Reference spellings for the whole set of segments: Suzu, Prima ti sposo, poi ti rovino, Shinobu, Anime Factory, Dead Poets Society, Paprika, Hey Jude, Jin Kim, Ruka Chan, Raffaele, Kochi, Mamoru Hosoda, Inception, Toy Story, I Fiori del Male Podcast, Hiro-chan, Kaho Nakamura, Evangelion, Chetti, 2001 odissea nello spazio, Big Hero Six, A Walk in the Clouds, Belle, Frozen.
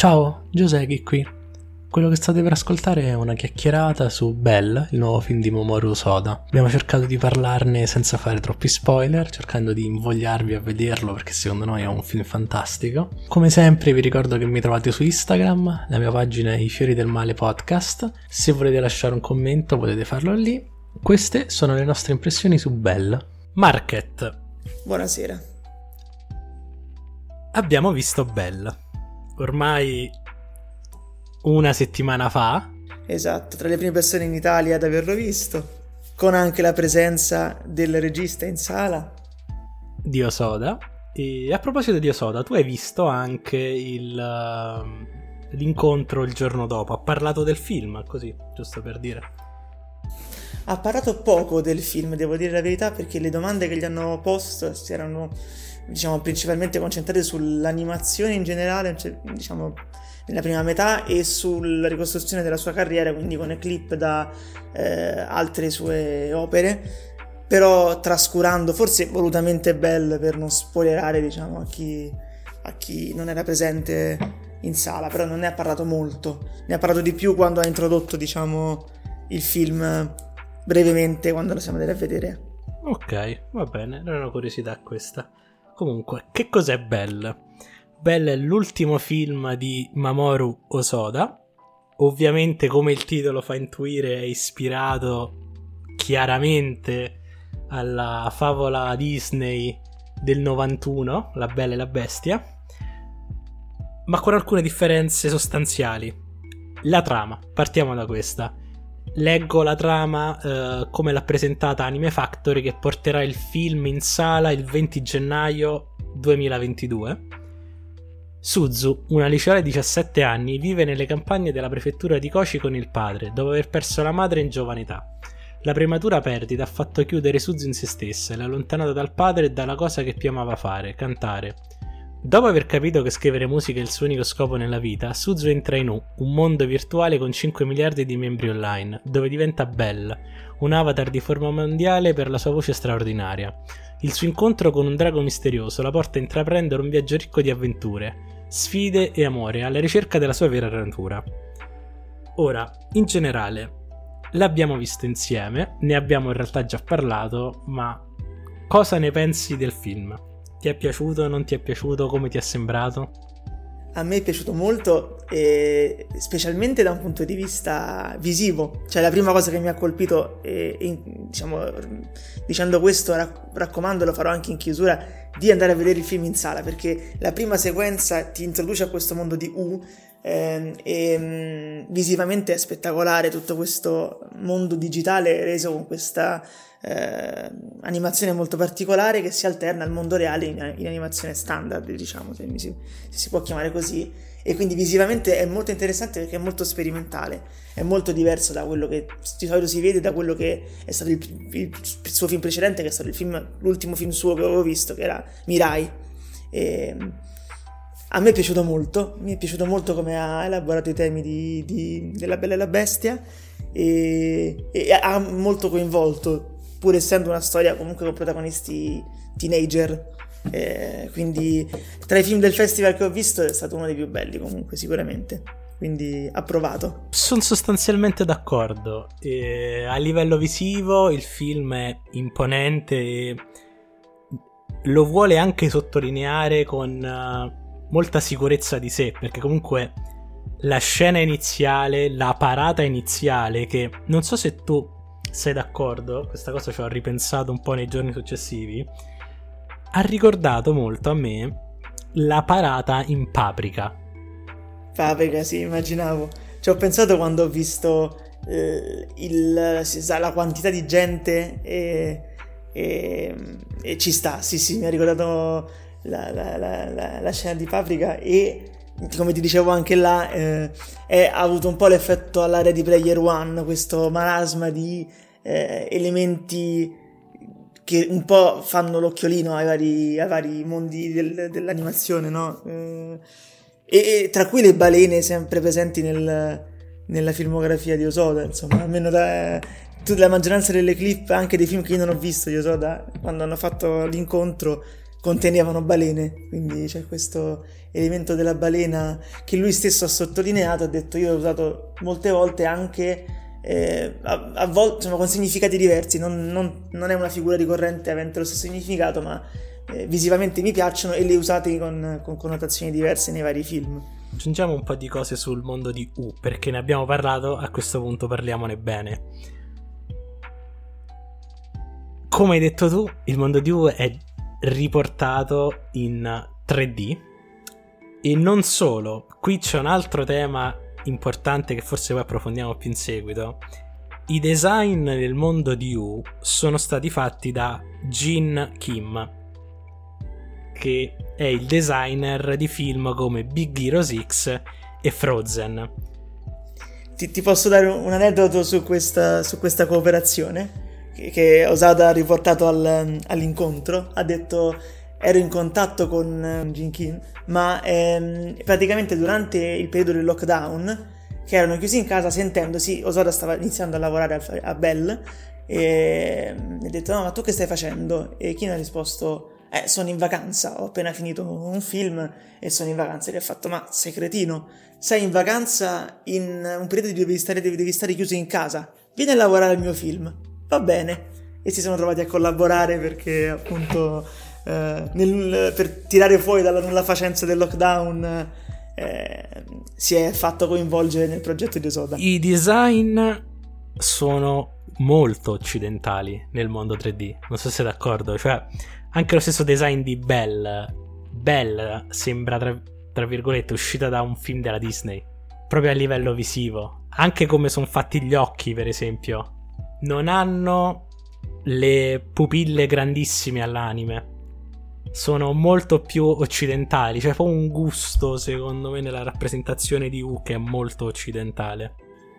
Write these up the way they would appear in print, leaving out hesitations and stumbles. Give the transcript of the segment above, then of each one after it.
Ciao, Giuseppe qui. Quello che state per ascoltare è una chiacchierata su Belle, il nuovo film di Mamoru Hosoda. Abbiamo cercato di parlarne senza fare troppi spoiler, cercando di invogliarvi a vederlo perché secondo noi è un film fantastico. Come sempre vi ricordo che mi trovate su Instagram, la mia pagina è I Fiori del Male Podcast. Se volete lasciare un commento potete farlo lì. Queste sono le nostre impressioni su Belle. Market. Buonasera. Abbiamo visto Belle. Ormai una settimana fa. Esatto, tra le prime persone in Italia ad averlo visto, con anche la presenza del regista in sala di Hosoda. E a proposito di Hosoda, tu hai visto anche l'incontro il giorno dopo. Ha parlato del film, così, giusto per dire. Ha parlato poco del film, devo dire la verità, perché le domande che gli hanno posto si erano, diciamo, principalmente concentrate sull'animazione in generale, diciamo, nella prima metà, e sulla ricostruzione della sua carriera, quindi con clip da altre sue opere, però trascurando forse volutamente Belle per non spoilerare, diciamo, a chi non era presente in sala. Però non ne ha parlato molto, ne ha parlato di più quando ha introdotto, diciamo, il film brevemente, quando lo siamo andati a vedere. Ok, va bene, era una curiosità questa. Comunque, che cos'è Belle? Belle è l'ultimo film di Mamoru Hosoda. Ovviamente, come il titolo fa intuire, è ispirato chiaramente alla favola Disney del 91, La Bella e la Bestia, ma con alcune differenze sostanziali. La trama, partiamo da questa. Leggo la trama come l'ha presentata Anime Factory, che porterà il film in sala il 20 gennaio 2022. Suzu, una liceale di 17 anni, vive nelle campagne della prefettura di Kochi con il padre, dopo aver perso la madre in giovane età. La prematura perdita ha fatto chiudere Suzu in se stessa e l'ha allontanata dal padre e dalla cosa che più amava fare, cantare. Dopo aver capito che scrivere musica è il suo unico scopo nella vita, Suzu entra in U, un mondo virtuale con 5 miliardi di membri online, dove diventa Belle, un avatar di forma mondiale per la sua voce straordinaria. Il suo incontro con un drago misterioso la porta a intraprendere un viaggio ricco di avventure, sfide e amore, alla ricerca della sua vera natura. Ora, in generale, l'abbiamo visto insieme, ne abbiamo in realtà già parlato, ma cosa ne pensi del film? Ti è piaciuto? Non ti è piaciuto? Come ti è sembrato? A me è piaciuto molto, specialmente da un punto di vista visivo. Cioè, la prima cosa che mi ha colpito, diciamo, dicendo questo, raccomando, lo farò anche in chiusura, di andare a vedere il film in sala, perché la prima sequenza ti introduce a questo mondo di U, e visivamente è spettacolare tutto questo mondo digitale reso con questa animazione molto particolare che si alterna al mondo reale in animazione standard, diciamo, se si può chiamare così. E quindi visivamente è molto interessante, perché è molto sperimentale, è molto diverso da quello che di solito si vede, da quello che è stato il suo film precedente, che è stato l'ultimo film suo che avevo visto, che era Mirai. A me è piaciuto molto, mi è piaciuto molto come ha elaborato i temi della Bella e la Bestia, e ha molto coinvolto, pur essendo una storia comunque con protagonisti teenager, quindi tra i film del festival che ho visto è stato uno dei più belli comunque, sicuramente, quindi approvato. Sono sostanzialmente d'accordo. A livello visivo il film è imponente e lo vuole anche sottolineare con molta sicurezza di sé, perché comunque la scena iniziale, la parata iniziale, che non so se tu sei d'accordo, questa cosa ci ho ripensato un po' nei giorni successivi, ha ricordato molto a me la parata in Paprika. Paprika, sì, immaginavo. Ci ho pensato quando ho visto la quantità di gente e ci sta, sì, mi ha ricordato la scena di Paprika, e come ti dicevo anche là, ha avuto un po' l'effetto alla Ready Player One, questo marasma di elementi che un po' fanno l'occhiolino ai vari mondi dell'animazione, no? E tra cui le balene sempre presenti nella filmografia di Hosoda, insomma, almeno la maggioranza delle clip, anche dei film che io non ho visto di Hosoda, quando hanno fatto l'incontro contenevano balene, quindi c'è questo elemento della balena che lui stesso ha sottolineato, ha detto io l'ho usato molte volte anche a volte sono con significati diversi, non è una figura ricorrente avente lo stesso significato, ma visivamente mi piacciono e le usate con connotazioni diverse nei vari film. Aggiungiamo un po' di cose sul mondo di U, perché ne abbiamo parlato, a questo punto parliamone bene. Come hai detto tu, il mondo di U è riportato in 3D e non solo, qui c'è un altro tema importante che forse poi approfondiamo più in seguito. I design nel mondo di U sono stati fatti da Jin Kim, che è il designer di film come Big Hero 6 e Frozen. Ti posso dare un aneddoto su questa cooperazione? Che Hosoda ha riportato all'incontro, ha detto ero in contatto con Jin Kim, ma praticamente durante il periodo del lockdown, che erano chiusi in casa, sentendosi, Hosoda stava iniziando a lavorare a Belle e mi ha detto no, ma tu che stai facendo? E Kim ha risposto sono in vacanza, ho appena finito un film e sono in vacanza. E gli ha fatto ma sei cretino, sei in vacanza in un periodo dove devi stare chiuso in casa, vieni a lavorare al mio film. Va bene, e si sono trovati a collaborare perché appunto per tirare fuori dalla nullafacenza del lockdown si è fatto coinvolgere nel progetto di Hosoda. I design sono molto occidentali nel mondo 3D, non so se sei d'accordo, cioè anche lo stesso design di Belle sembra tra virgolette uscita da un film della Disney, proprio a livello visivo, anche come sono fatti gli occhi per esempio. Non hanno le pupille grandissime all'anime, sono molto più occidentali, c'è poi un gusto secondo me nella rappresentazione di U che è molto occidentale.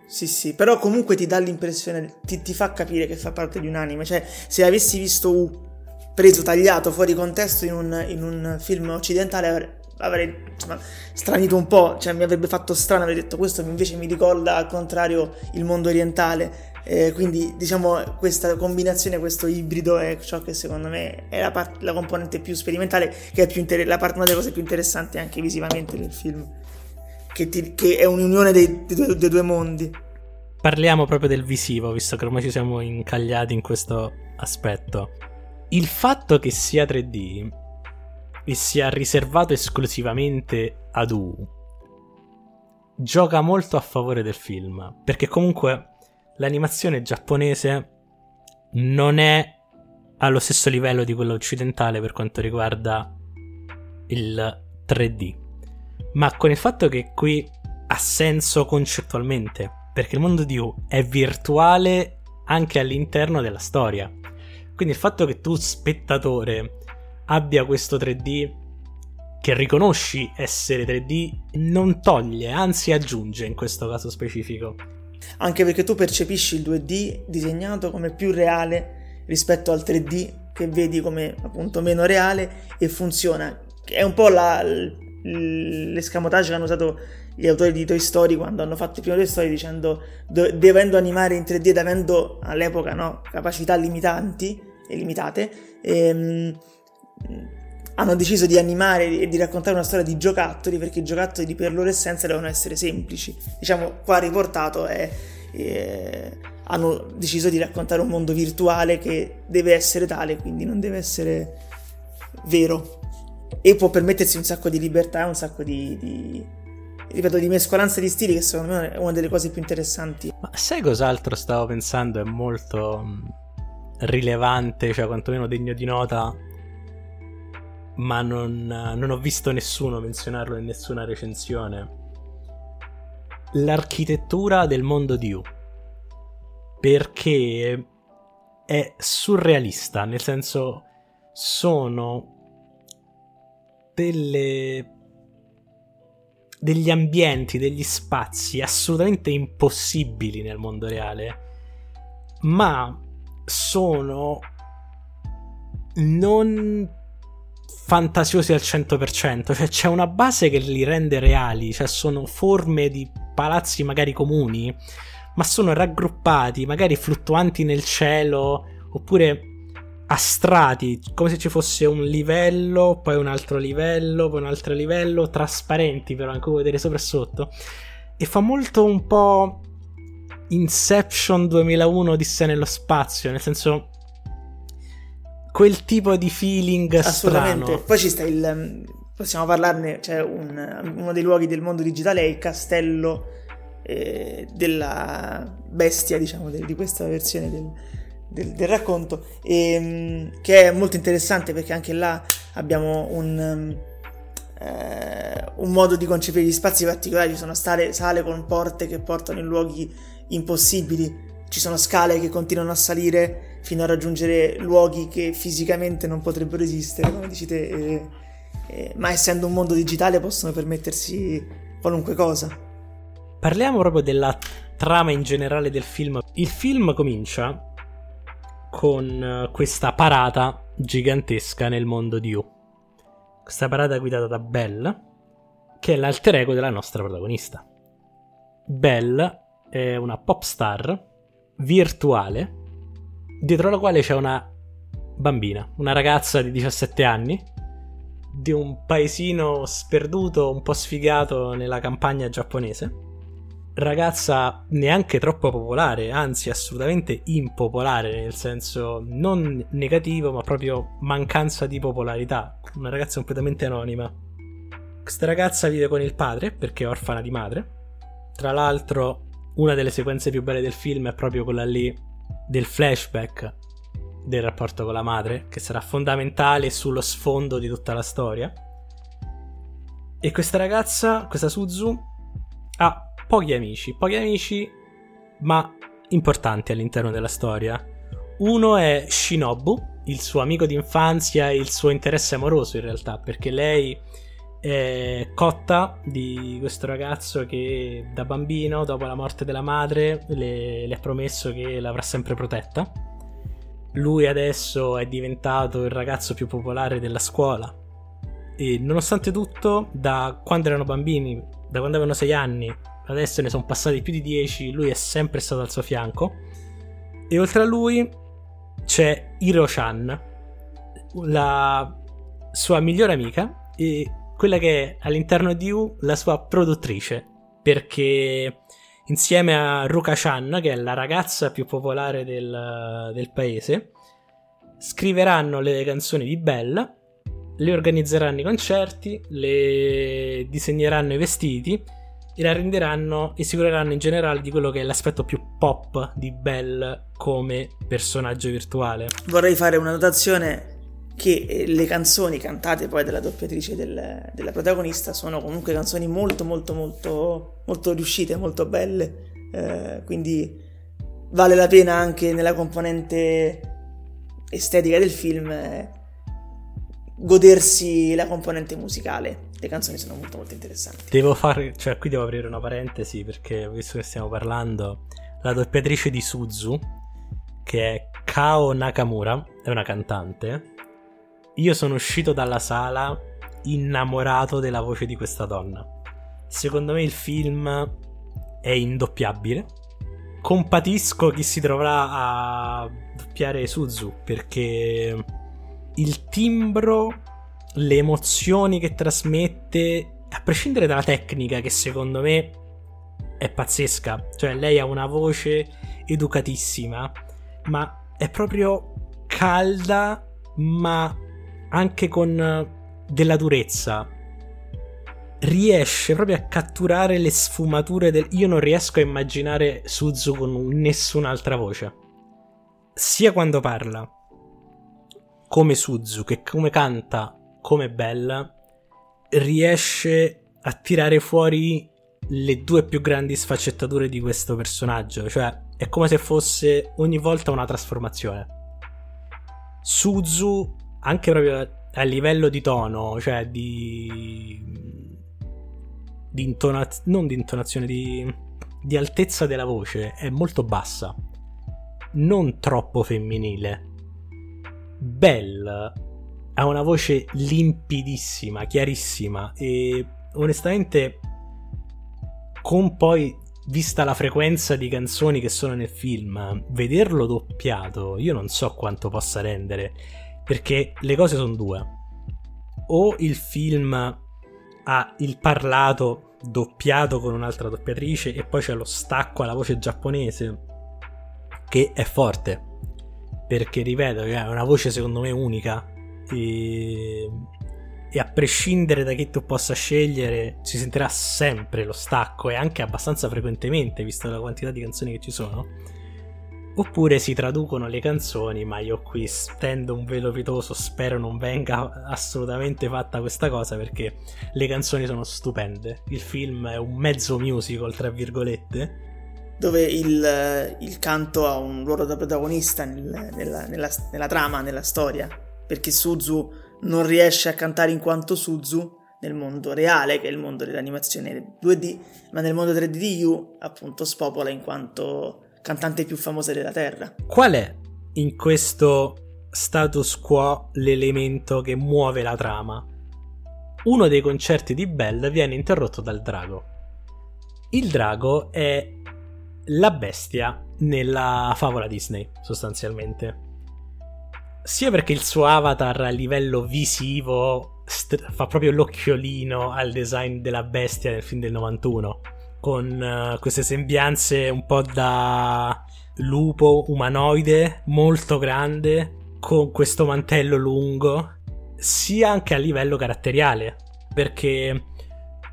Sì, però comunque ti dà l'impressione, ti fa capire che fa parte di un anime, cioè se avessi visto U preso, tagliato fuori contesto in un film occidentale avrei insomma, stranito un po', cioè mi avrebbe fatto strano, avrei detto questo invece mi ricorda al contrario il mondo orientale. Quindi diciamo questa combinazione, questo ibrido è ciò che secondo me è la componente più sperimentale, che è una delle cose più interessanti anche visivamente del film, che è un'unione dei due mondi. Parliamo proprio del visivo, visto che ormai ci siamo incagliati in questo aspetto. Il fatto che sia 3D e sia riservato esclusivamente ad U gioca molto a favore del film, perché comunque l'animazione giapponese non è allo stesso livello di quella occidentale per quanto riguarda il 3D, ma con il fatto che qui ha senso concettualmente, perché il mondo di U è virtuale anche all'interno della storia, quindi il fatto che tu spettatore abbia questo 3D che riconosci essere 3D non toglie, anzi aggiunge in questo caso specifico. Anche perché tu percepisci il 2D disegnato come più reale rispetto al 3D che vedi come appunto meno reale, e funziona. È un po' l'escamotage che hanno usato gli autori di Toy Story quando hanno fatto il primo Toy Story, dicendo dovendo animare in 3D ed avendo all'epoca capacità limitate, hanno deciso di animare e di raccontare una storia di giocattoli, perché i giocattoli per loro essenza devono essere semplici. Diciamo, qua riportato hanno deciso di raccontare un mondo virtuale che deve essere tale, quindi non deve essere vero. E può permettersi un sacco di libertà, un sacco di mescolanza di stili, che secondo me è una delle cose più interessanti. Ma sai cos'altro stavo pensando? È molto rilevante, cioè quantomeno degno di nota, ma non ho visto nessuno menzionarlo in nessuna recensione. L'architettura del mondo di U, perché è surrealista, nel senso sono degli ambienti, degli spazi assolutamente impossibili nel mondo reale, ma sono non fantasiosi al 100%, cioè c'è una base che li rende reali, cioè sono forme di palazzi magari comuni, ma sono raggruppati, magari fluttuanti nel cielo, oppure a strati, come se ci fosse un livello, poi un altro livello, poi un altro livello, trasparenti però, anche vedere sopra e sotto, e fa molto un po' Inception, 2001 odissea nello spazio, nel senso quel tipo di feeling assolutamente strano. Poi ci sta il, possiamo parlarne, cioè uno dei luoghi del mondo digitale è il castello della bestia, diciamo, di questa versione del racconto, che è molto interessante perché anche là abbiamo un modo di concepire gli spazi particolari. Ci sono sale con porte che portano in luoghi impossibili, ci sono scale che continuano a salire fino a raggiungere luoghi che fisicamente non potrebbero esistere, come dici te, ma essendo un mondo digitale possono permettersi qualunque cosa. Parliamo proprio della trama in generale del film. Il film comincia con questa parata gigantesca nel mondo di U. Questa parata guidata da Belle, che è l'alter ego della nostra protagonista. Belle è una pop star virtuale, dietro la quale c'è una bambina, una ragazza di 17 anni, di un paesino sperduto, un po' sfigato nella campagna giapponese. Ragazza neanche troppo popolare, anzi assolutamente impopolare, nel senso non negativo ma proprio mancanza di popolarità, una ragazza completamente anonima. Questa ragazza vive con il padre perché è orfana di madre. Tra l'altro una delle sequenze più belle del film è proprio quella lì del flashback del rapporto con la madre, che sarà fondamentale sullo sfondo di tutta la storia. E questa ragazza, questa Suzu, ha pochi amici ma importanti all'interno della storia. Uno è Shinobu, il suo amico d'infanzia e il suo interesse amoroso, in realtà, perché lei è cotta di questo ragazzo che da bambino, dopo la morte della madre, le ha promesso che l'avrà sempre protetta. Lui adesso è diventato il ragazzo più popolare della scuola e nonostante tutto, da quando erano bambini, da quando avevano 6 anni, adesso ne sono passati più di 10, lui è sempre stato al suo fianco. E oltre a lui c'è Hiro-chan, la sua migliore amica e quella che è all'interno di U la sua produttrice, perché insieme a Ruka Chan, che è la ragazza più popolare del paese, scriveranno le canzoni di Belle, le organizzeranno i concerti, le disegneranno i vestiti e la renderanno e sicuramente in generale di quello che è l'aspetto più pop di Belle come personaggio virtuale. Vorrei fare una notazione che le canzoni cantate poi dalla doppiatrice della protagonista sono comunque canzoni molto molto molto molto riuscite, molto belle, quindi vale la pena anche nella componente estetica del film godersi la componente musicale. Le canzoni sono molto molto interessanti. Qui devo aprire una parentesi, perché visto che stiamo parlando, la doppiatrice di Suzu, che è Kaho Nakamura, è una cantante. Io sono uscito dalla sala innamorato della voce di questa donna. Secondo me il film è indoppiabile. Compatisco chi si troverà a doppiare Suzu, perché il timbro, le emozioni che trasmette, a prescindere dalla tecnica, che secondo me è pazzesca, cioè lei ha una voce educatissima, ma è proprio calda, ma anche con della durezza. Riesce proprio a catturare le sfumature io non riesco a immaginare Suzu con nessun'altra voce, sia quando parla come Suzu che come canta come Belle. Riesce a tirare fuori le due più grandi sfaccettature di questo personaggio, cioè è come se fosse ogni volta una trasformazione. Suzu, anche proprio a livello di tono, cioè di altezza della voce, è molto bassa, non troppo femminile. Belle ha una voce limpidissima, chiarissima, e onestamente con poi vista la frequenza di canzoni che sono nel film, vederlo doppiato io non so quanto possa rendere, perché le cose sono due: o il film ha il parlato doppiato con un'altra doppiatrice e poi c'è lo stacco alla voce giapponese, che è forte, perché ripeto che è una voce secondo me unica, e a prescindere da che tu possa scegliere si sentirà sempre lo stacco, e anche abbastanza frequentemente, vista la quantità di canzoni che ci sono. Oppure si traducono le canzoni, ma io qui stendo un velo pietoso, spero non venga assolutamente fatta questa cosa, perché le canzoni sono stupende. Il film è un mezzo musical, tra virgolette, dove il canto ha un ruolo da protagonista nella trama, nella storia, perché Suzu non riesce a cantare in quanto Suzu nel mondo reale, che è il mondo dell'animazione 2D, ma nel mondo 3D di Yu appunto spopola in quanto cantante più famosa della Terra. Qual è in questo status quo l'elemento che muove la trama? Uno dei concerti di Belle viene interrotto dal drago. Il drago è la bestia nella favola Disney, sostanzialmente, sia perché il suo avatar a livello visivo fa proprio l'occhiolino al design della bestia nel film del 91, con queste sembianze un po' da lupo umanoide, molto grande, con questo mantello lungo, sia anche a livello caratteriale, perché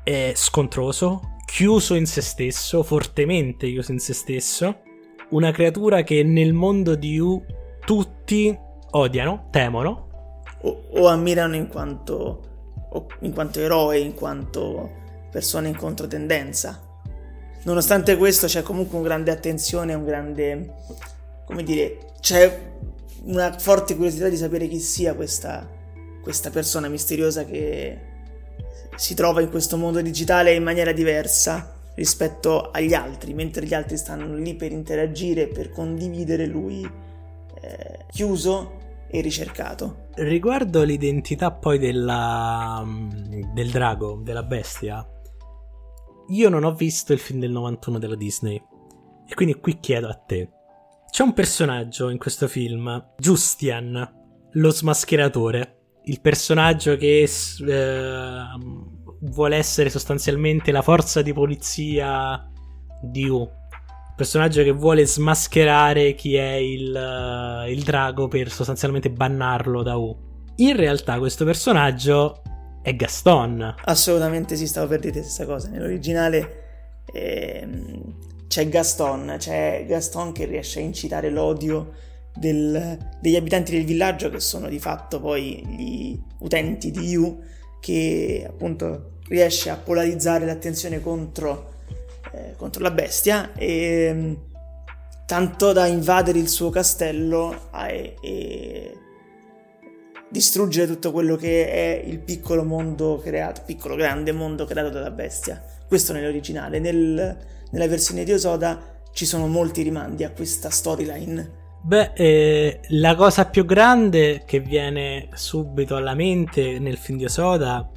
è scontroso, chiuso in se stesso, fortemente chiuso in se stesso, una creatura che nel mondo di Yu tutti odiano, temono o ammirano in quanto eroi, in quanto persone in controtendenza. Nonostante questo c'è comunque un grande attenzione, un grande, come dire, c'è una forte curiosità di sapere chi sia questa persona misteriosa che si trova in questo mondo digitale in maniera diversa rispetto agli altri, mentre gli altri stanno lì per interagire, per condividere, lui chiuso e ricercato. Riguardo l'identità poi del drago, della bestia, io non ho visto il film del 91 della Disney, e quindi qui chiedo a te: c'è un personaggio in questo film, Justian, lo smascheratore, il personaggio che vuole essere sostanzialmente la forza di polizia di U, personaggio che vuole smascherare chi è il drago per sostanzialmente bannarlo da U. In realtà questo personaggio è Gaston. Assolutamente sì, stavo per dire stessa cosa. Nell'originale c'è Gaston che riesce a incitare l'odio degli abitanti del villaggio, che sono di fatto poi gli utenti di U, che appunto riesce a polarizzare l'attenzione contro la bestia, e tanto da invadere il suo castello e distruggere tutto quello che è il piccolo mondo creato, piccolo grande mondo creato dalla bestia. Questo nell'originale. Nella versione di Hosoda ci sono molti rimandi a questa storyline. La cosa più grande che viene subito alla mente nel film di Hosoda,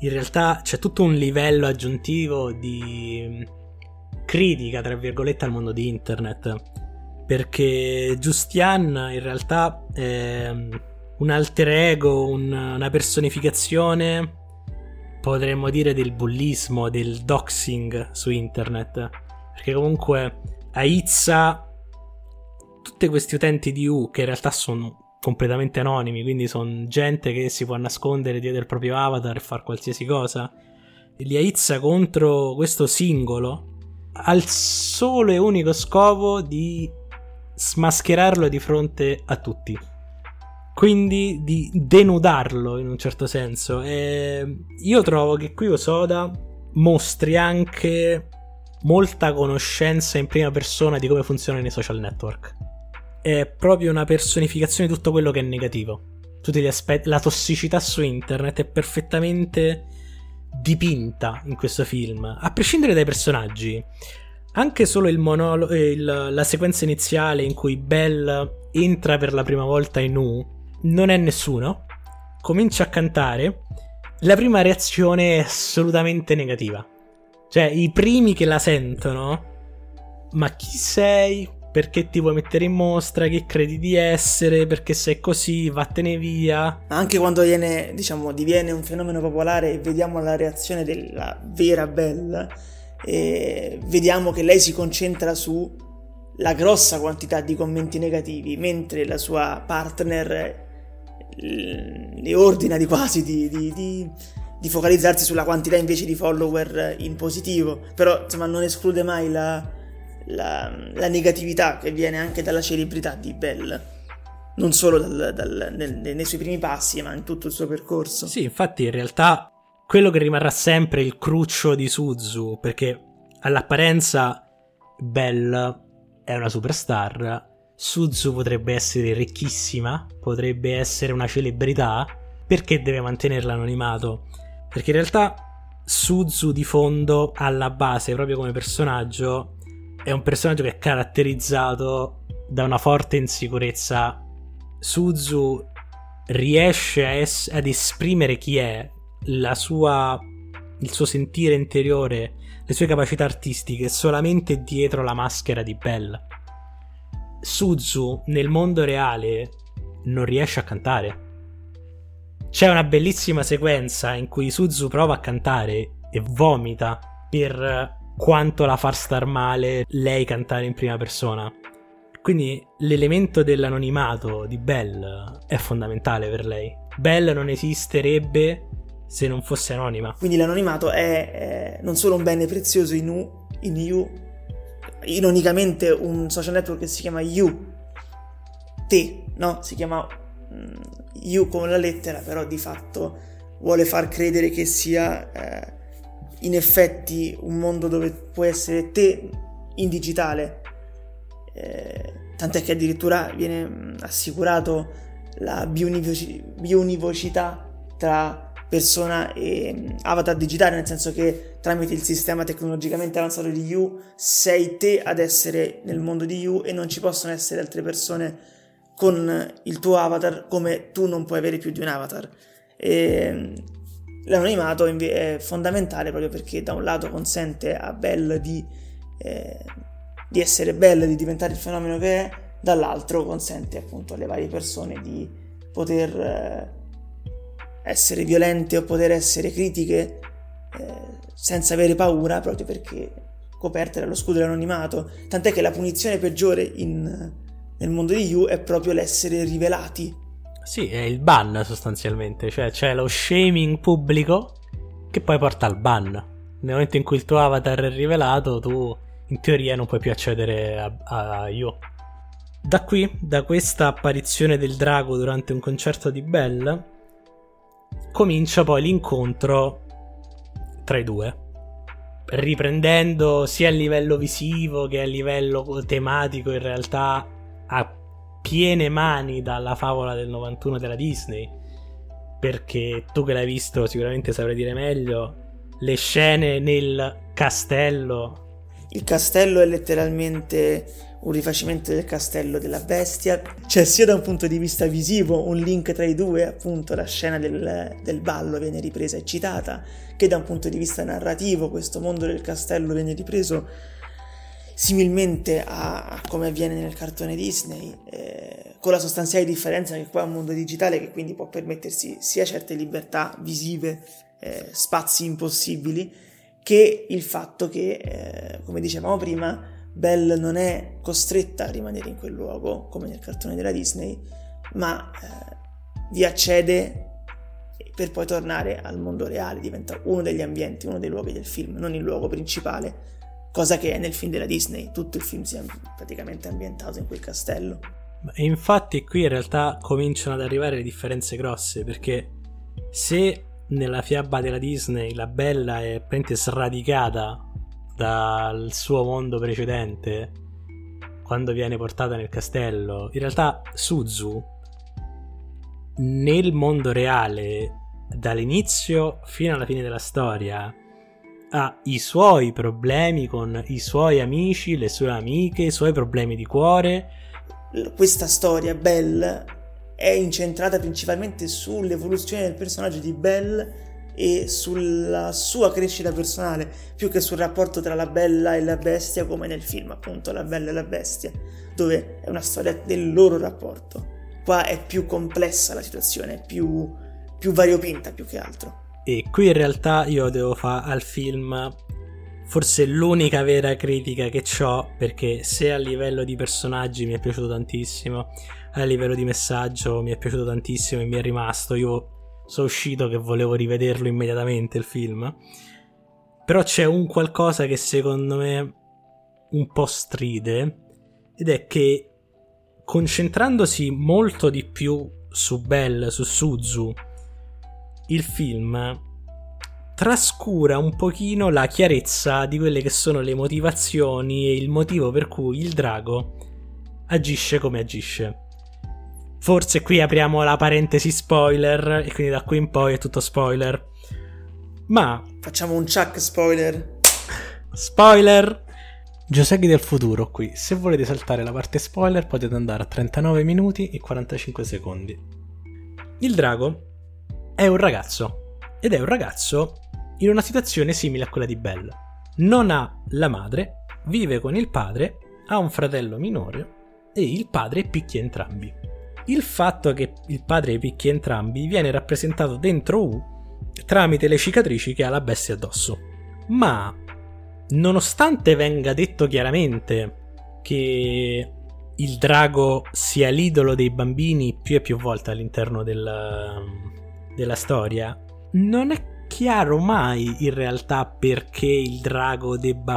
in realtà c'è tutto un livello aggiuntivo di critica, tra virgolette, al mondo di internet, perché Justian in realtà è un alter ego, una personificazione, potremmo dire, del bullismo, del doxing su internet, perché comunque aizza tutti questi utenti di U, che in realtà sono completamente anonimi, quindi sono gente che si può nascondere dietro il proprio avatar e far qualsiasi cosa, e li aizza contro questo singolo al solo e unico scopo di smascherarlo di fronte a tutti, quindi di denudarlo in un certo senso. E io trovo che qui Hosoda mostri anche molta conoscenza in prima persona di come funzionano i social network. È proprio una personificazione di tutto quello che è negativo, tutti gli aspetti, la tossicità su internet è perfettamente dipinta in questo film, a prescindere dai personaggi. Anche solo il monologo, la sequenza iniziale in cui Belle entra per la prima volta in U, non è nessuno, comincia a cantare, la prima reazione è assolutamente negativa, cioè i primi che la sentono ma chi sei? Perché ti vuoi mettere in mostra? Chi credi di essere? Perché sei così? Vattene via. Anche quando viene, diciamo, diviene un fenomeno popolare e vediamo la reazione della vera Belle, vediamo che lei si concentra su la grossa quantità di commenti negativi, mentre la sua partner le ordina di quasi di focalizzarsi sulla quantità invece di follower in positivo. Però insomma non esclude mai la negatività che viene anche dalla celebrità di Belle, non solo nei suoi primi passi ma in tutto il suo percorso. Sì, infatti in realtà quello che rimarrà sempre il cruccio di Suzu, perché all'apparenza Belle è una superstar, Suzu potrebbe essere ricchissima, potrebbe essere una celebrità, perché deve mantenere l'anonimato? Perché in realtà Suzu di fondo alla base, proprio come personaggio, è un personaggio che è caratterizzato da una forte insicurezza. Suzu riesce ad esprimere chi è, il suo sentire interiore, le sue capacità artistiche solamente dietro la maschera di Belle. Suzu nel mondo reale non riesce a cantare. C'è una bellissima sequenza in cui Suzu prova a cantare e vomita per quanto la far star male lei cantare in prima persona. Quindi l'elemento dell'anonimato di Belle è fondamentale per lei. Belle non esisterebbe se non fosse anonima. Quindi l'anonimato è non solo un bene prezioso in You, ironicamente un social network che si chiama You, te, no? Si chiama You con la lettera, però di fatto vuole far credere che sia in effetti un mondo dove puoi essere te in digitale, tant'è che addirittura viene assicurato la biunivocità tra persona e avatar digitale, nel senso che tramite il sistema tecnologicamente avanzato di You sei te ad essere nel mondo di You e non ci possono essere altre persone con il tuo avatar, come tu non puoi avere più di un avatar. E l'anonimato è fondamentale proprio perché da un lato consente a Belle di essere Belle, di diventare il fenomeno che è, dall'altro consente appunto alle varie persone di poter essere violente o poter essere critiche senza avere paura, proprio perché coperte dallo scudo dell'anonimato, tant'è che la punizione peggiore nel mondo di You è proprio l'essere rivelati. Sì, è il ban sostanzialmente, cioè c'è lo shaming pubblico che poi porta al ban. Nel momento in cui il tuo avatar è rivelato, tu in teoria non puoi più accedere a You. Da qui, da questa apparizione del drago durante un concerto di Belle, comincia poi l'incontro tra i due, riprendendo sia a livello visivo che a livello tematico in realtà a piene mani dalla favola del 91 della Disney, perché tu che l'hai visto sicuramente saprai dire meglio le scene nel castello. Il castello è letteralmente un rifacimento del castello della bestia, c'è sia da un punto di vista visivo un link tra i due, appunto la scena del ballo viene ripresa e citata, che da un punto di vista narrativo questo mondo del castello viene ripreso similmente a come avviene nel cartone Disney, con la sostanziale differenza che qua è un mondo digitale che quindi può permettersi sia certe libertà visive, spazi impossibili, che il fatto che, come dicevamo prima, Belle non è costretta a rimanere in quel luogo, come nel cartone della Disney, ma vi accede per poi tornare al mondo reale, diventa uno degli ambienti, uno dei luoghi del film, non il luogo principale, cosa che è nel film della Disney, tutto il film si è praticamente ambientato in quel castello. E infatti qui in realtà cominciano ad arrivare le differenze grosse, perché se nella fiaba della Disney la Bella è praticamente sradicata dal suo mondo precedente quando viene portata nel castello, in realtà Suzu nel mondo reale dall'inizio fino alla fine della storia ha i suoi problemi con i suoi amici, le sue amiche, i suoi problemi di cuore. Questa storia Belle è incentrata principalmente sull'evoluzione del personaggio di Belle e sulla sua crescita personale, più che sul rapporto tra la bella e la bestia, come nel film appunto La Bella e la Bestia, dove è una storia del loro rapporto. Qua è più complessa la situazione, più variopinta più che altro. E qui in realtà io devo fare al film forse l'unica vera critica che c'ho, perché se a livello di personaggi mi è piaciuto tantissimo, a livello di messaggio mi è piaciuto tantissimo e mi è rimasto, io sono uscito che volevo rivederlo immediatamente il film, però c'è un qualcosa che secondo me un po' stride, ed è che concentrandosi molto di più su Belle, su Suzu, il film trascura un pochino la chiarezza di quelle che sono le motivazioni e il motivo per cui il drago agisce come agisce. Forse qui apriamo la parentesi spoiler, e quindi da qui in poi è tutto spoiler. Ma facciamo un ciak spoiler. Spoiler! Gioseghi del futuro qui. Se volete saltare la parte spoiler potete andare a 39 minuti e 45 secondi. Il drago è un ragazzo, ed è un ragazzo in una situazione simile a quella di Belle. Non ha la madre, vive con il padre, ha un fratello minore e il padre picchia entrambi. Il fatto che il padre picchi entrambi viene rappresentato dentro U tramite le cicatrici che ha la bestia addosso. Ma nonostante venga detto chiaramente che il drago sia l'idolo dei bambini più e più volte all'interno della storia, non è chiaro mai in realtà perché il drago debba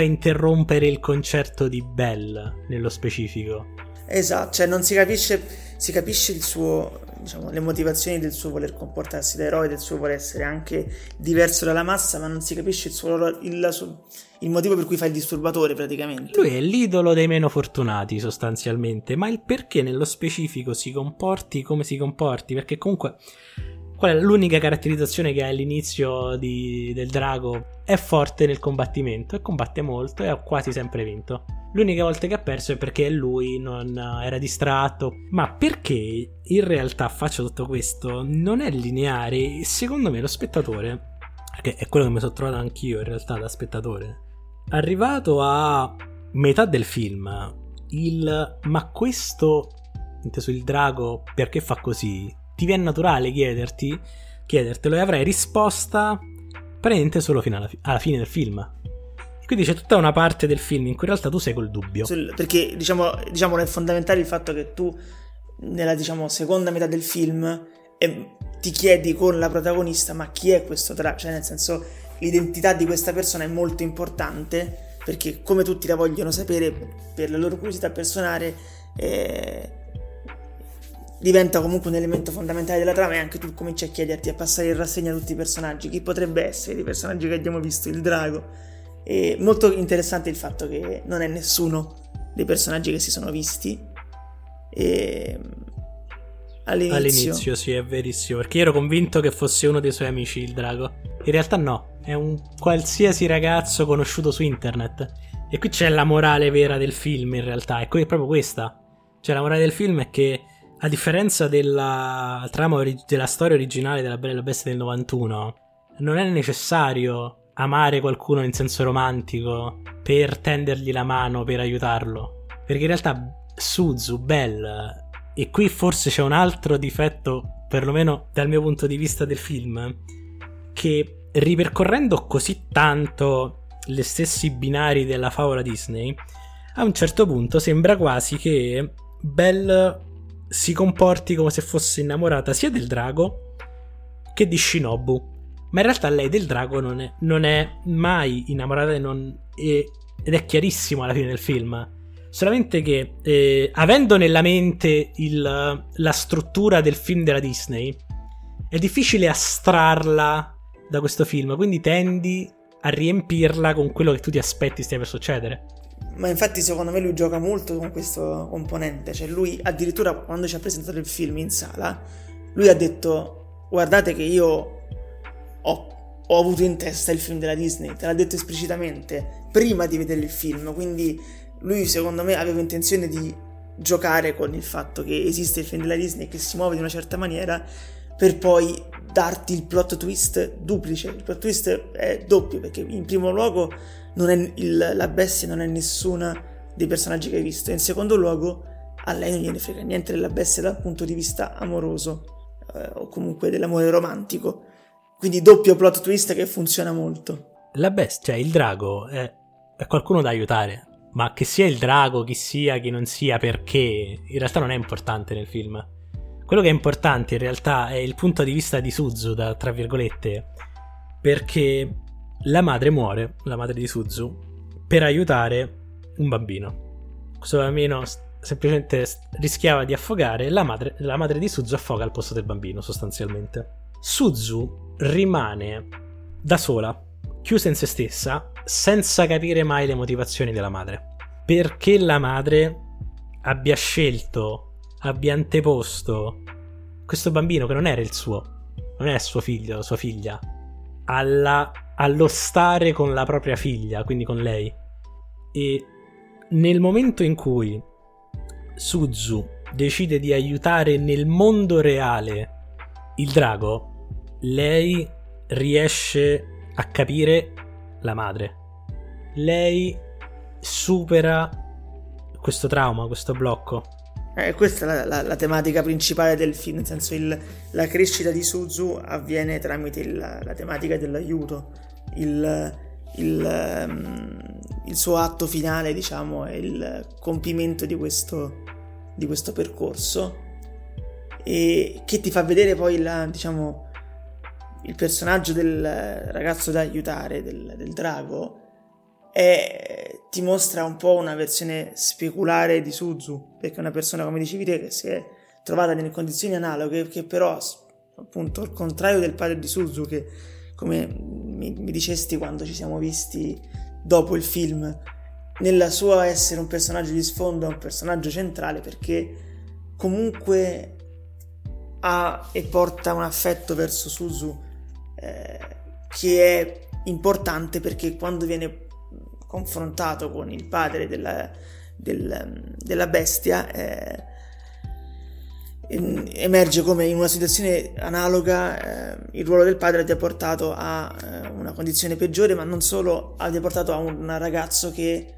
interrompere il concerto di Belle nello specifico. Esatto, cioè non si capisce, si capisce il suo, diciamo, le motivazioni del suo voler comportarsi da eroe, del suo voler essere anche diverso dalla massa, ma non si capisce il motivo per cui fa il disturbatore praticamente. Lui è l'idolo dei meno fortunati sostanzialmente, ma il perché nello specifico si comporti come si comporti, perché comunque qual è l'unica caratterizzazione che ha all'inizio del drago? È forte nel combattimento, e combatte molto e ha quasi sempre vinto. L'unica volta che ha perso è perché lui non era distratto. Ma perché in realtà faccio tutto questo non è lineare, secondo me lo spettatore, perché è quello che mi sono trovato anch'io in realtà da spettatore, arrivato a metà del film, ma questo, inteso il drago, perché fa così? Ti viene naturale chiedertelo e avrai risposta praticamente solo fino alla fine del film. Quindi c'è tutta una parte del film in cui in realtà tu sei col dubbio. Perché diciamo è fondamentale il fatto che tu nella seconda metà del film ti chiedi con la protagonista ma chi è questo drago? Cioè nel senso l'identità di questa persona è molto importante, perché come tutti la vogliono sapere per la loro curiosità personale diventa comunque un elemento fondamentale della trama, e anche tu cominci a chiederti, a passare in rassegna tutti i personaggi, chi potrebbe essere i personaggi che abbiamo visto, il drago. È molto interessante il fatto che non è nessuno dei personaggi che si sono visti all'inizio. Sì, è verissimo, perché io ero convinto che fosse uno dei suoi amici il drago, in realtà no, è un qualsiasi ragazzo conosciuto su internet. E qui c'è la morale vera del film in realtà, e qui è proprio questa, cioè la morale del film è che a differenza della trama della storia originale della Bella e la Bestia del 91 non è necessario amare qualcuno in senso romantico per tendergli la mano, per aiutarlo, perché in realtà Suzu, Belle, e qui forse c'è un altro difetto perlomeno dal mio punto di vista del film, che ripercorrendo così tanto gli stessi binari della favola Disney, a un certo punto sembra quasi che Belle si comporti come se fosse innamorata sia del drago che di Shinobu, ma in realtà lei del drago non è mai innamorata ed è chiarissimo alla fine del film, solamente che avendo nella mente la struttura del film della Disney è difficile astrarla da questo film, quindi tendi a riempirla con quello che tu ti aspetti stia per succedere. Ma infatti secondo me lui gioca molto con questo componente, cioè lui addirittura quando ci ha presentato il film in sala lui ha detto guardate che io ho avuto in testa il film della Disney, te l'ha detto esplicitamente prima di vedere il film, quindi lui secondo me aveva intenzione di giocare con il fatto che esiste il film della Disney che si muove in una certa maniera per poi darti il plot twist duplice. Il plot twist è doppio, perché in primo luogo non è la bestia non è nessuna dei personaggi che hai visto, e in secondo luogo a lei non gliene frega niente della bestia dal punto di vista amoroso, o comunque dell'amore romantico. Quindi doppio plot twist che funziona molto. La bestia, cioè il drago, è qualcuno da aiutare, ma che sia il drago, chi sia, chi non sia, perché in realtà non è importante nel film. Quello che è importante in realtà è il punto di vista di Suzu, tra virgolette, perché la madre muore, la madre di Suzu, per aiutare un bambino. Questo bambino semplicemente rischiava di affogare, la madre di Suzu affoga al posto del bambino, sostanzialmente. Suzu rimane da sola, chiusa in se stessa, senza capire mai le motivazioni della madre. Perché la madre abbia scelto, abbia anteposto questo bambino che non era il suo, non è suo figlio, sua figlia, allo stare con la propria figlia, quindi con lei. E nel momento in cui Suzu decide di aiutare nel mondo reale il drago, lei riesce a capire la madre, lei supera questo trauma, questo blocco. Questa è la tematica principale del film, nel senso la crescita di Suzu avviene tramite la tematica dell'aiuto. Il suo atto finale, diciamo, è il compimento di questo percorso, e che ti fa vedere poi diciamo, il personaggio del ragazzo da aiutare, del drago, ti mostra un po' una versione speculare di Suzu, perché è una persona, come dicevi te, che si è trovata nelle condizioni analoghe, che però, appunto, al contrario del padre di Suzu, che come mi dicesti quando ci siamo visti dopo il film, nella sua essere un personaggio di sfondo, un personaggio centrale, perché comunque ha e porta un affetto verso Suzu che è importante, perché quando viene confrontato con il padre della bestia, emerge come in una situazione analoga il ruolo del padre ti ha portato a una condizione peggiore, ma non solo, ti ha portato a un ragazzo che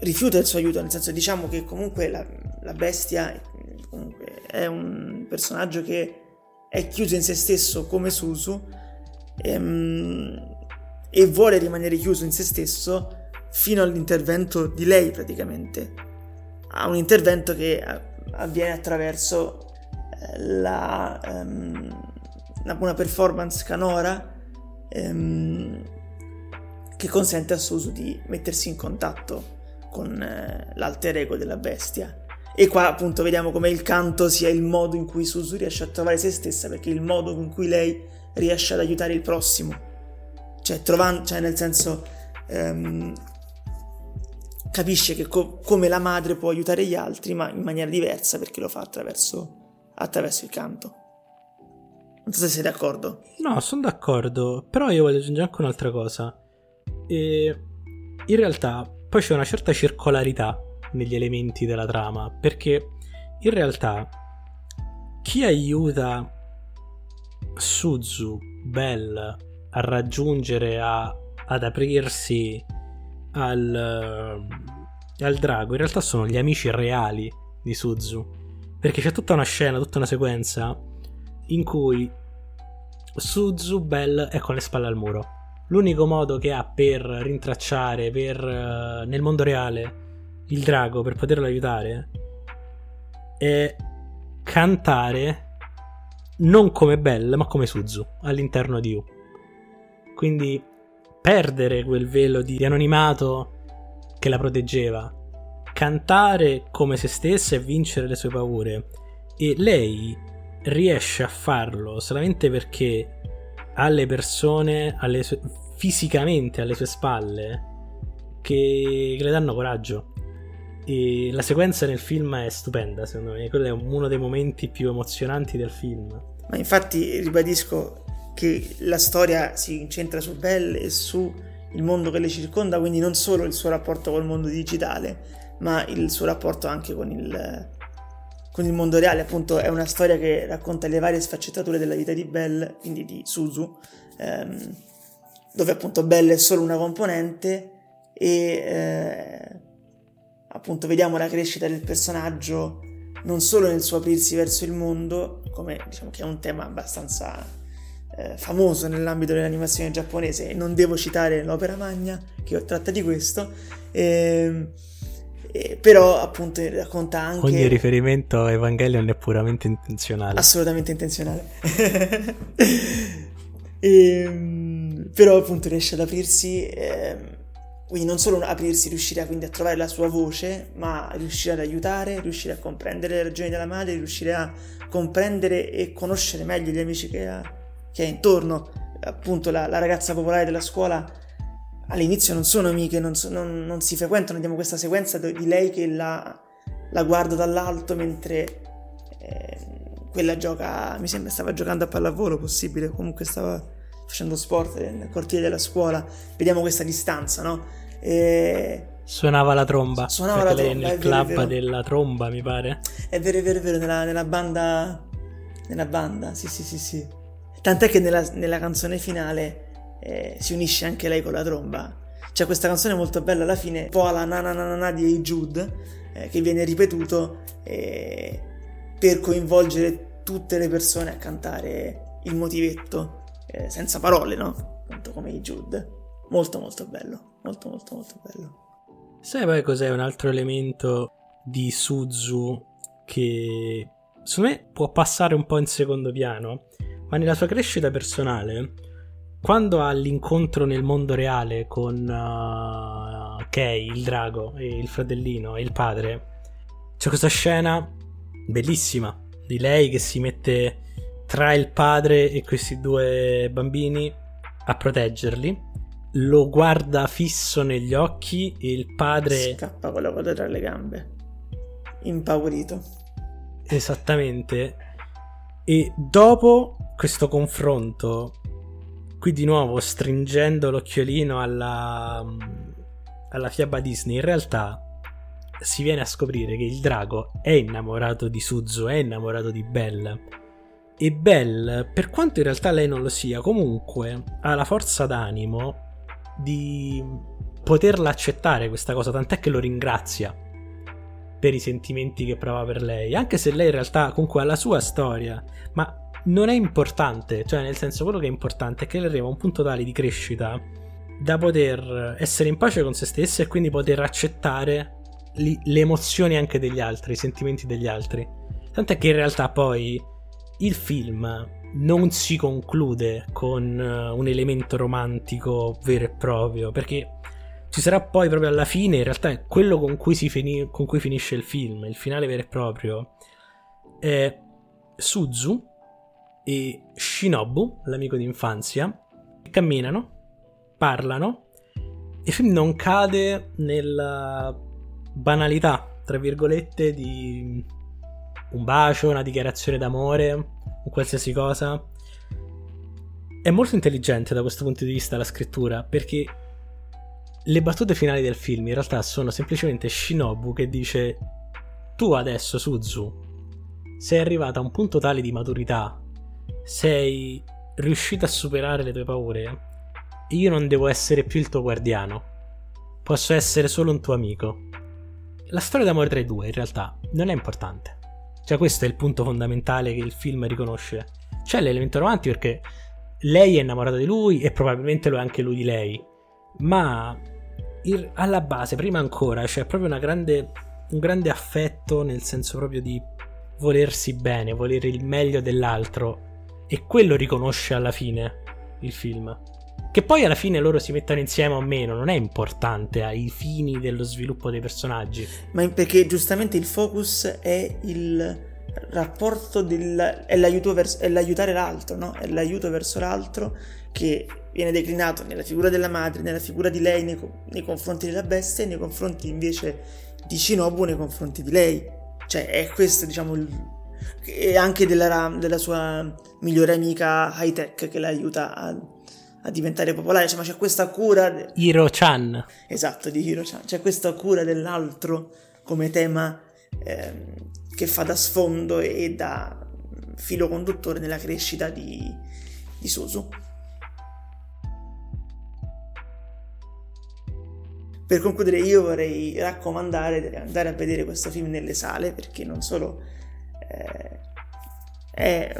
rifiuta il suo aiuto, nel senso, diciamo che comunque la bestia comunque è un personaggio che è chiuso in se stesso come Suzu, e vuole rimanere chiuso in se stesso fino all'intervento di lei, praticamente, a un intervento che avviene attraverso una performance canora che consente a Suzu di mettersi in contatto con l'alter ego della bestia. E qua appunto vediamo come il canto sia il modo in cui Suzu riesce a trovare se stessa, perché è il modo in cui lei riesce ad aiutare il prossimo. Cioè nel senso, capisce che come la madre può aiutare gli altri, ma in maniera diversa, perché lo fa attraverso il canto. Non so se sei d'accordo. No, sono d'accordo, però io voglio aggiungere anche un'altra cosa. E in realtà poi c'è una certa circolarità negli elementi della trama, perché in realtà chi aiuta Suzu, Belle, a raggiungere, ad aprirsi al drago, in realtà sono gli amici reali di Suzu, perché c'è tutta una scena, tutta una sequenza in cui Suzu, Belle, è con le spalle al muro. L'unico modo che ha per rintracciare nel mondo reale il drago, per poterlo aiutare, è cantare non come Belle ma come Suzu all'interno di U. Quindi perdere quel velo di anonimato che la proteggeva, cantare come se stessa e vincere le sue paure. E lei riesce a farlo solamente perché alle persone, fisicamente alle sue spalle, che le danno coraggio. E la sequenza nel film è stupenda, secondo me. Quello è uno dei momenti più emozionanti del film. Ma infatti ribadisco che la storia si incentra su Belle e su il mondo che le circonda, quindi non solo il suo rapporto col mondo digitale, ma il suo rapporto anche con il con il mondo reale. Appunto è una storia che racconta le varie sfaccettature della vita di Belle, quindi di Suzu, dove appunto Belle è solo una componente e appunto vediamo la crescita del personaggio non solo nel suo aprirsi verso il mondo, come diciamo che è un tema abbastanza famoso nell'ambito dell'animazione giapponese, e non devo citare l'opera magna che tratta di questo, però appunto racconta anche... Ogni riferimento a Evangelion è puramente intenzionale. Assolutamente intenzionale. Però appunto riesce ad aprirsi, quindi non solo aprirsi, riuscire quindi a trovare la sua voce, ma riuscire ad aiutare, riuscire a comprendere le ragioni della madre, riuscire a comprendere e conoscere meglio gli amici che ha intorno. Appunto la ragazza popolare della scuola all'inizio non sono amiche, non si frequentano. Vediamo questa sequenza di lei che la guarda dall'alto mentre quella gioca, mi sembra stava giocando a pallavolo, possibile, comunque stava facendo sport nel cortile della scuola. Vediamo questa distanza, no? Suonava la tromba. Suonava la tromba nel club, vero. Della tromba, mi pare. È vero, nella banda. Sì. Tant'è che nella canzone finale si unisce anche lei con la tromba. C'è questa canzone molto bella alla fine, un po' alla na na na na di Hey Jude, che viene ripetuto per coinvolgere tutte le persone a cantare il motivetto. Senza parole, no? Appunto come i Jude. Molto molto bello. Sai poi cos'è un altro elemento di Suzu che secondo me può passare un po' in secondo piano, ma nella sua crescita personale, quando ha l'incontro nel mondo reale con Kei, il drago, e il fratellino e il padre, c'è questa scena bellissima di lei che si mette tra il padre e questi due bambini a proteggerli, lo guarda fisso negli occhi e il padre scappa con la coda tra le gambe, impaurito. Esattamente. E dopo questo confronto, qui di nuovo stringendo l'occhiolino alla fiaba Disney, in realtà si viene a scoprire che il drago è innamorato di Suzu, è innamorato di Belle. E Belle, per quanto in realtà lei non lo sia, comunque ha la forza d'animo di poterla accettare questa cosa, tant'è che lo ringrazia per i sentimenti che prova per lei, anche se lei in realtà comunque ha la sua storia, ma non è importante, cioè nel senso quello che è importante è che lei arriva a un punto tale di crescita da poter essere in pace con se stessa e quindi poter accettare le emozioni anche degli altri, i sentimenti degli altri, tant'è che in realtà poi il film non si conclude con un elemento romantico vero e proprio, perché ci sarà poi proprio alla fine, in realtà è quello con cui finisce il film, il finale vero e proprio, è Suzu e Shinobu, l'amico d'infanzia, camminano, parlano, il film non cade nella banalità, tra virgolette, di un bacio, una dichiarazione d'amore, un qualsiasi cosa. È molto intelligente da questo punto di vista la scrittura, perché le battute finali del film in realtà sono semplicemente Shinobu che dice: tu adesso, Suzu, sei arrivata a un punto tale di maturità, sei riuscita a superare le tue paure, io non devo essere più il tuo guardiano, posso essere solo un tuo amico. La storia d'amore tra i due in realtà non è importante. Cioè questo è il punto fondamentale che il film riconosce. C'è l'elemento romantico perché lei è innamorata di lui e probabilmente lo è anche lui di lei, ma alla base, prima ancora, c'è proprio un grande affetto, nel senso proprio di volersi bene, volere il meglio dell'altro, e quello riconosce alla fine il film. Che poi alla fine loro si mettano insieme o meno non è importante ai fini dello sviluppo dei personaggi, ma perché giustamente il focus è il rapporto è l'aiutare l'altro, no? È l'aiuto verso l'altro che viene declinato nella figura della madre, nella figura di lei nei confronti della bestia e nei confronti invece di Shinobu nei confronti di lei. Cioè è questo, diciamo, e anche della sua migliore amica high tech che la aiuta a diventare popolare, cioè, ma c'è questa cura Hiro-chan. Esatto, di Hiro-chan. C'è questa cura dell'altro come tema che fa da sfondo e da filo conduttore nella crescita di Suzu. Per concludere, io vorrei raccomandare di andare a vedere questo film nelle sale, perché non solo è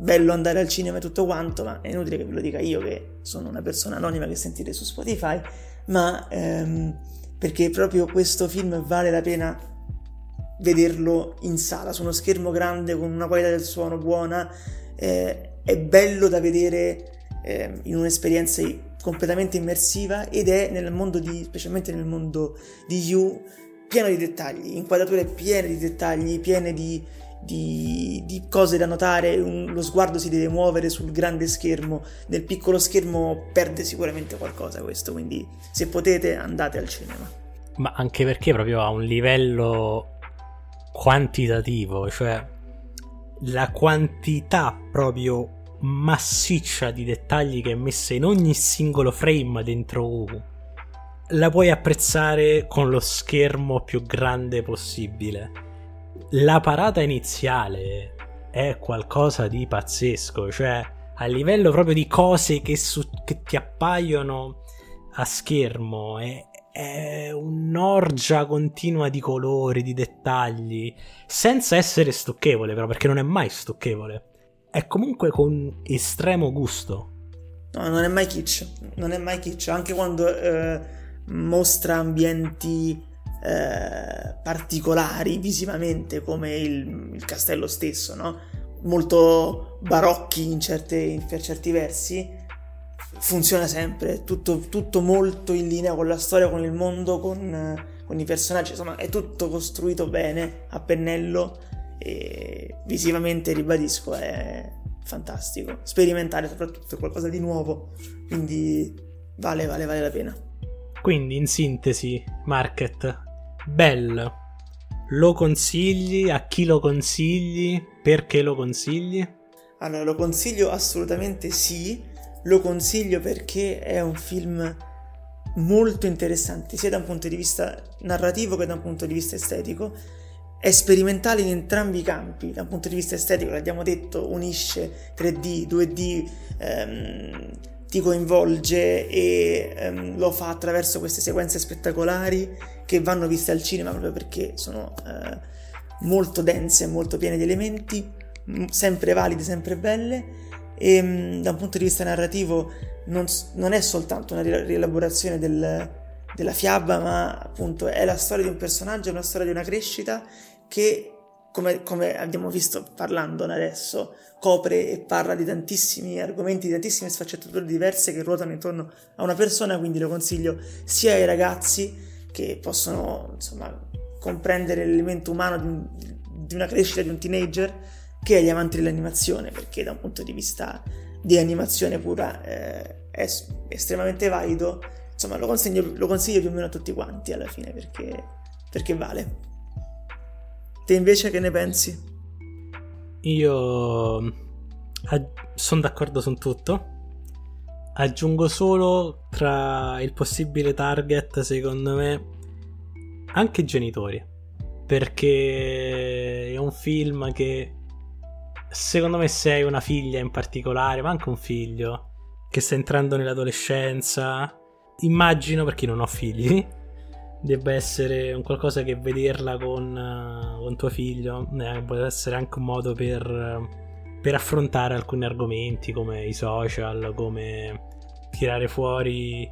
bello andare al cinema e tutto quanto, ma è inutile che ve lo dica io che sono una persona anonima che sentite su Spotify, ma perché proprio questo film vale la pena vederlo in sala, su uno schermo grande con una qualità del suono buona, è bello da vedere in un'esperienza completamente immersiva, ed è nel mondo specialmente nel mondo di You, pieno di dettagli, inquadrature piene di dettagli, piene di cose da notare. Lo sguardo si deve muovere sul grande schermo, nel piccolo schermo perde sicuramente qualcosa questo, quindi se potete andate al cinema. Ma anche perché proprio a un livello quantitativo, cioè la quantità proprio massiccia di dettagli che è messa in ogni singolo frame dentro U, la puoi apprezzare con lo schermo più grande possibile. La parata iniziale è qualcosa di pazzesco, cioè a livello proprio di cose che ti appaiono a schermo è un'orgia continua di colori, di dettagli, senza essere stucchevole però, perché non è mai stucchevole, è comunque con estremo gusto. No, non è mai kitsch, anche quando mostra ambienti particolari visivamente, come il castello stesso, no? Molto barocchi per certi versi, funziona sempre, tutto molto in linea con la storia, con il mondo, con i personaggi, insomma è tutto costruito bene a pennello e visivamente, ribadisco, è fantastico, sperimentare soprattutto qualcosa di nuovo, quindi vale la pena. Quindi in sintesi, Market, Belle, lo consigli? A chi lo consigli? Perché lo consigli? Allora, lo consiglio assolutamente sì, lo consiglio perché è un film molto interessante sia da un punto di vista narrativo che da un punto di vista estetico, è sperimentale in entrambi i campi. Da un punto di vista estetico, l'abbiamo detto, unisce 3D, 2D, ti coinvolge e lo fa attraverso queste sequenze spettacolari che vanno viste al cinema proprio perché sono molto dense, molto piene di elementi, sempre valide, sempre belle, e da un punto di vista narrativo non è soltanto una rielaborazione della fiaba, ma appunto è la storia di un personaggio, è una storia di una crescita che, come abbiamo visto parlandone adesso, copre e parla di tantissimi argomenti, di tantissime sfaccettature diverse che ruotano intorno a una persona, quindi lo consiglio sia ai ragazzi che possono, insomma, comprendere l'elemento umano di una crescita di un teenager, che agli amanti dell'animazione, perché da un punto di vista di animazione pura è estremamente valido. Insomma, lo consiglio più o meno a tutti quanti alla fine, perché vale. Te invece che ne pensi? Io sono d'accordo su tutto. Aggiungo solo, tra il possibile target, secondo me, anche i genitori, perché è un film che, secondo me, se hai una figlia in particolare, ma anche un figlio che sta entrando nell'adolescenza, immagino, perché non ho figli, debba essere un qualcosa che vederla con tuo figlio può essere anche un modo per affrontare alcuni argomenti come i social, come tirare fuori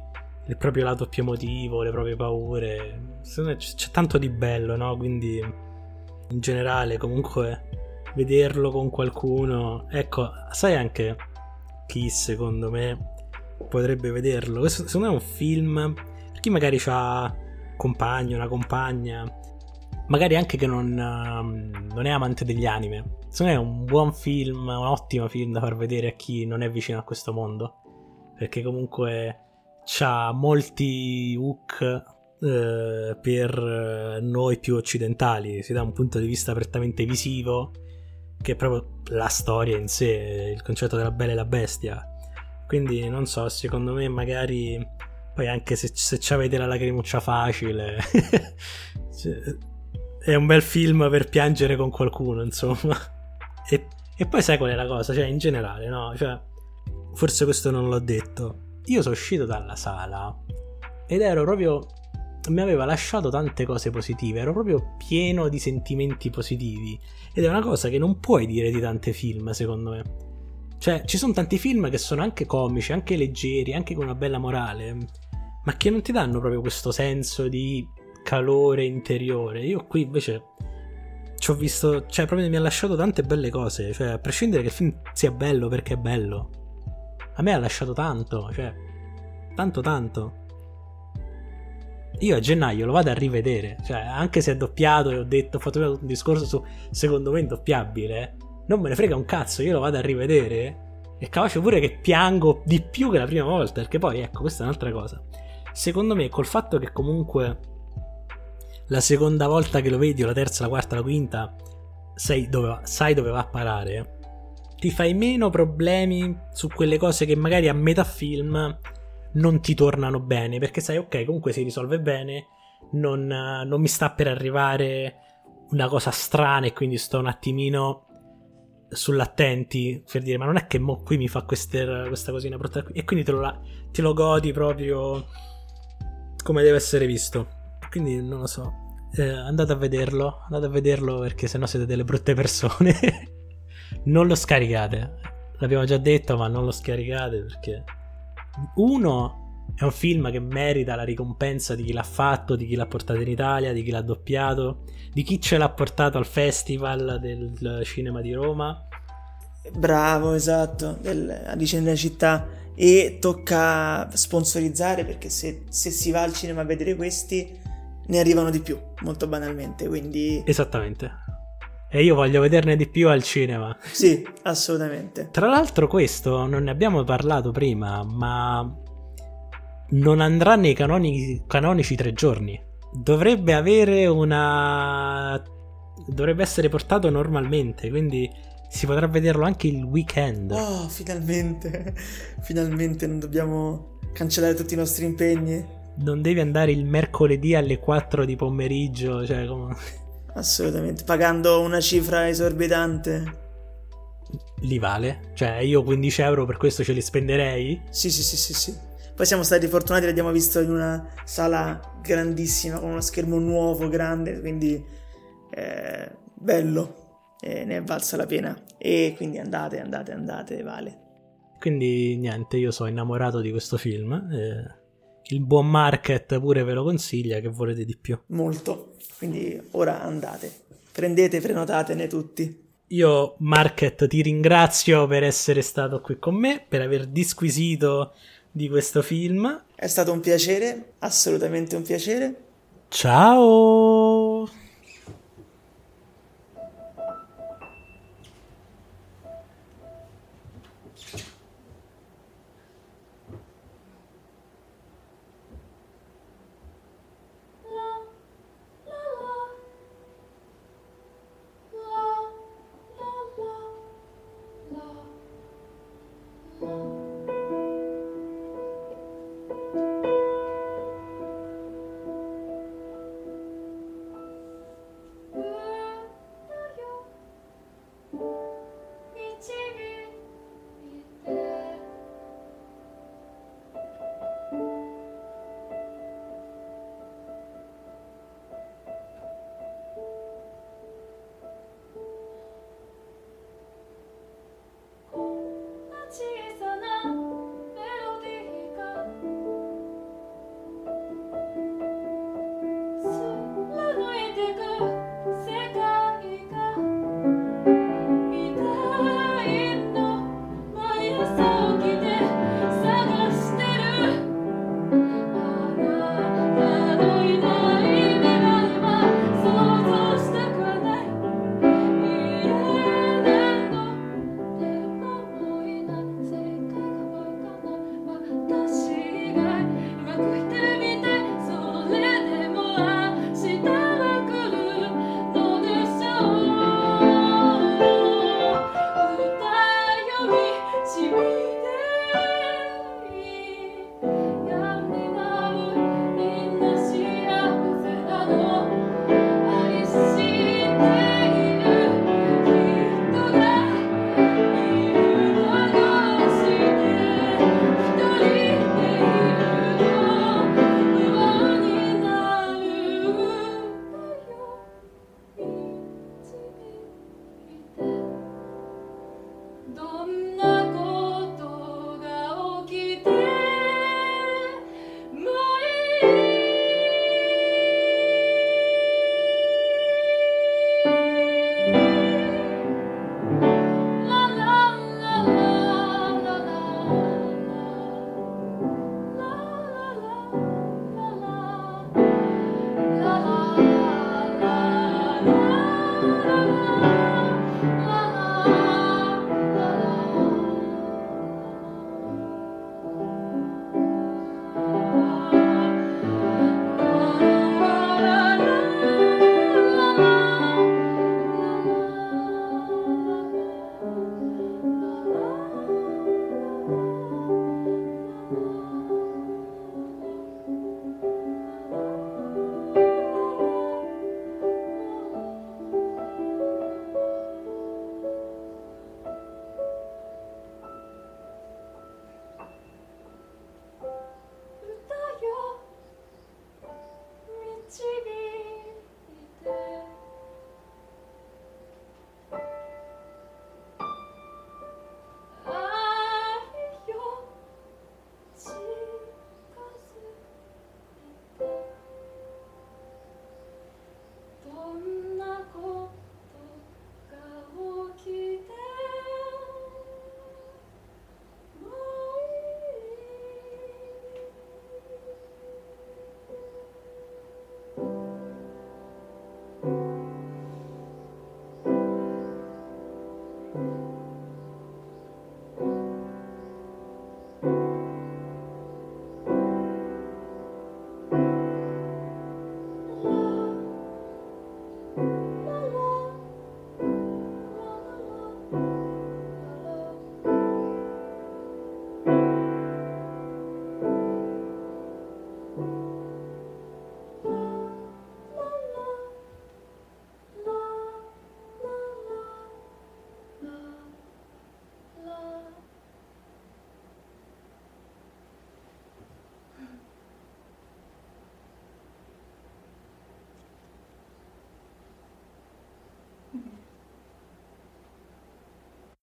il proprio lato più emotivo, le proprie paure. C'è tanto di bello, no? Quindi in generale, comunque, vederlo con qualcuno, ecco, sai anche chi secondo me potrebbe vederlo. Questo secondo me è un film per chi magari ha compagno, una compagna, magari anche che non è amante degli anime. Secondo me è un buon film, un ottimo film da far vedere a chi non è vicino a questo mondo, perché comunque c'ha molti hook per noi più occidentali, si dà un punto di vista prettamente visivo, che è proprio la storia in sé, il concetto della Bella e la Bestia. Quindi non so, secondo me magari poi anche se c'avete la lacrimuccia facile è un bel film per piangere con qualcuno, insomma. E poi sai qual è la cosa? Cioè, in generale, no? Cioè, forse questo non l'ho detto. Io sono uscito dalla sala ed ero proprio... mi aveva lasciato tante cose positive, ero proprio pieno di sentimenti positivi, ed è una cosa che non puoi dire di tanti film, secondo me. Cioè, ci sono tanti film che sono anche comici, anche leggeri, anche con una bella morale, ma che non ti danno proprio questo senso di calore interiore. Io qui invece ci ho visto, cioè proprio mi ha lasciato tante belle cose, cioè a prescindere che il film sia bello perché è bello, a me ha lasciato tanto, cioè tanto. Io a gennaio lo vado a rivedere, cioè anche se è doppiato, e ho fatto un discorso su secondo me indoppiabile, non me ne frega un cazzo, io lo vado a rivedere e capace pure che piango di più che la prima volta, perché poi ecco, questa è un'altra cosa, secondo me col fatto che comunque la seconda volta che lo vedi, o la terza, la quarta, la quinta, sai dove va a parare, ti fai meno problemi su quelle cose che magari a metà film non ti tornano bene, perché sai, ok, comunque si risolve bene, non mi sta per arrivare una cosa strana e quindi sto un attimino sull'attenti per dire, ma non è che mo qui mi fa questa cosina brutta qui, e quindi te lo godi proprio come deve essere visto. Quindi non lo so, andate a vederlo perché sennò siete delle brutte persone. Non lo scaricate, l'abbiamo già detto, ma non lo scaricate perché uno è un film che merita la ricompensa di chi l'ha fatto, di chi l'ha portato in Italia, di chi l'ha doppiato, di chi ce l'ha portato al Festival del Cinema di Roma. Bravo, esatto, a vicenda della città, e tocca sponsorizzare, perché se si va al cinema a vedere questi ne arrivano di più, molto banalmente, quindi esattamente. E io voglio vederne di più al cinema. Sì, assolutamente. Tra l'altro questo non ne abbiamo parlato prima, ma non andrà nei canonici 3 giorni. Dovrebbe avere dovrebbe essere portato normalmente, quindi si potrà vederlo anche il weekend. Oh, finalmente. Finalmente non dobbiamo cancellare tutti i nostri impegni. Non devi andare il mercoledì alle 4 di pomeriggio, cioè come... assolutamente, pagando una cifra esorbitante li vale, cioè io 15 euro per questo ce li spenderei. Sì. Poi siamo stati fortunati, l'abbiamo visto in una sala grandissima con uno schermo nuovo grande, quindi bello, ne è valsa la pena, e quindi andate, vale. Quindi niente, io sono innamorato di questo film, il buon Market pure ve lo consiglia, che volete di più? Molto, quindi ora andate, prendete, prenotatene tutti. Io Market ti ringrazio per essere stato qui con me, per aver disquisito di questo film. È stato un piacere, assolutamente un piacere. Ciao!